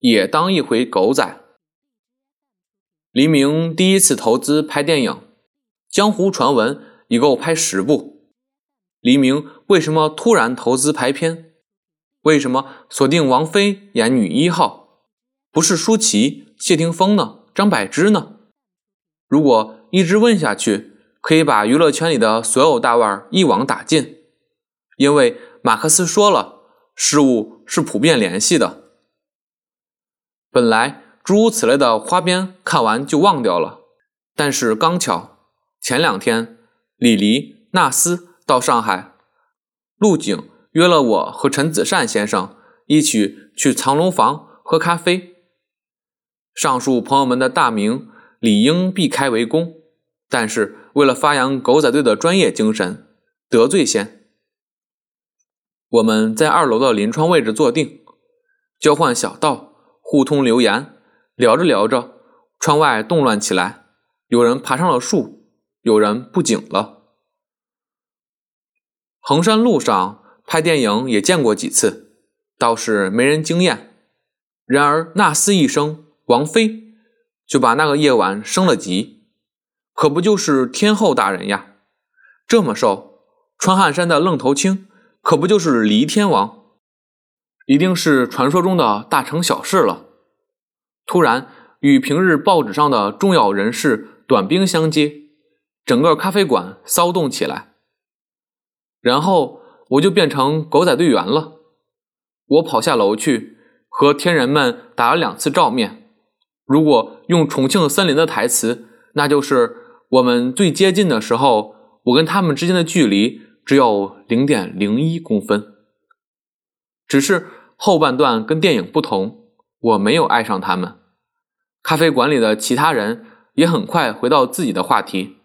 也当一回狗仔。黎明第一次投资拍电影，江湖传闻一共拍10部。黎明为什么突然投资拍片？为什么锁定王菲演女1号，不是舒淇、谢霆锋呢？张柏芝呢？如果一直问下去，可以把娱乐圈里的所有大腕一网打尽，因为马克思说了，事物是普遍联系的。本来诸如此类的花边看完就忘掉了，但是刚巧前2天李黎、纳斯到上海，陆景约了我和陈子善先生一起去藏龙坊喝咖啡。上述朋友们的大名理应避开为公，但是为了发扬狗仔队的专业精神，得罪先。我们在2楼的临窗位置坐定，交换小道，互通留言，聊着聊着，窗外动乱起来，有人爬上了树，有人布景了。衡山路上拍电影也见过几次，倒是没人惊艳。然而纳斯一声王菲，就把那个夜晚升了级，可不就是天后大人呀？这么瘦，穿汗衫的愣头青，可不就是黎天王？一定是传说中的大成小事了。突然与平日报纸上的重要人士短兵相接，整个咖啡馆骚动起来。然后我就变成狗仔队员了。我跑下楼去，和天人们打了2次照面。如果用重庆森林的台词，那就是我们最接近的时候，我跟他们之间的距离只有 0.01 公分。只是后半段跟电影不同，我没有爱上他们。咖啡馆里的其他人也很快回到自己的话题。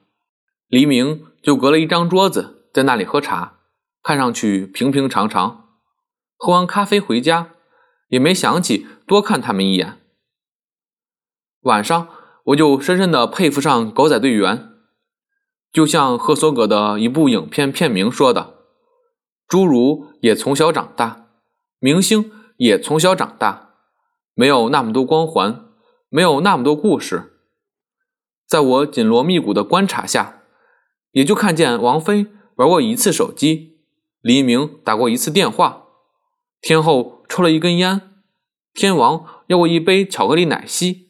黎明就隔了一张桌子在那里喝茶，看上去平平常常。喝完咖啡回家，也没想起多看他们一眼。晚上我就深深地佩服上狗仔队员，就像赫索格的一部影片片名说的，诸如也从小长大，明星也从小长大，没有那么多光环，没有那么多故事。在我紧锣密鼓的观察下，也就看见王菲玩过1次手机，黎明打过1次电话，天后抽了一根烟，天王要过一杯巧克力奶昔。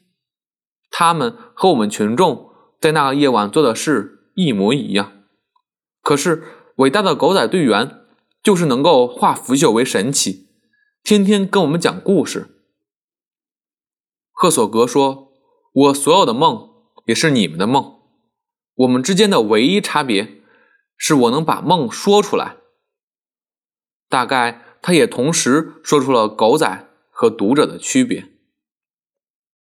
他们和我们群众在那个夜晚做的事一模一样，可是伟大的狗仔队员就是能够化腐朽为神奇，天天跟我们讲故事。赫索格说，我所有的梦也是你们的梦，我们之间的唯一差别是我能把梦说出来。大概他也同时说出了狗仔和读者的区别。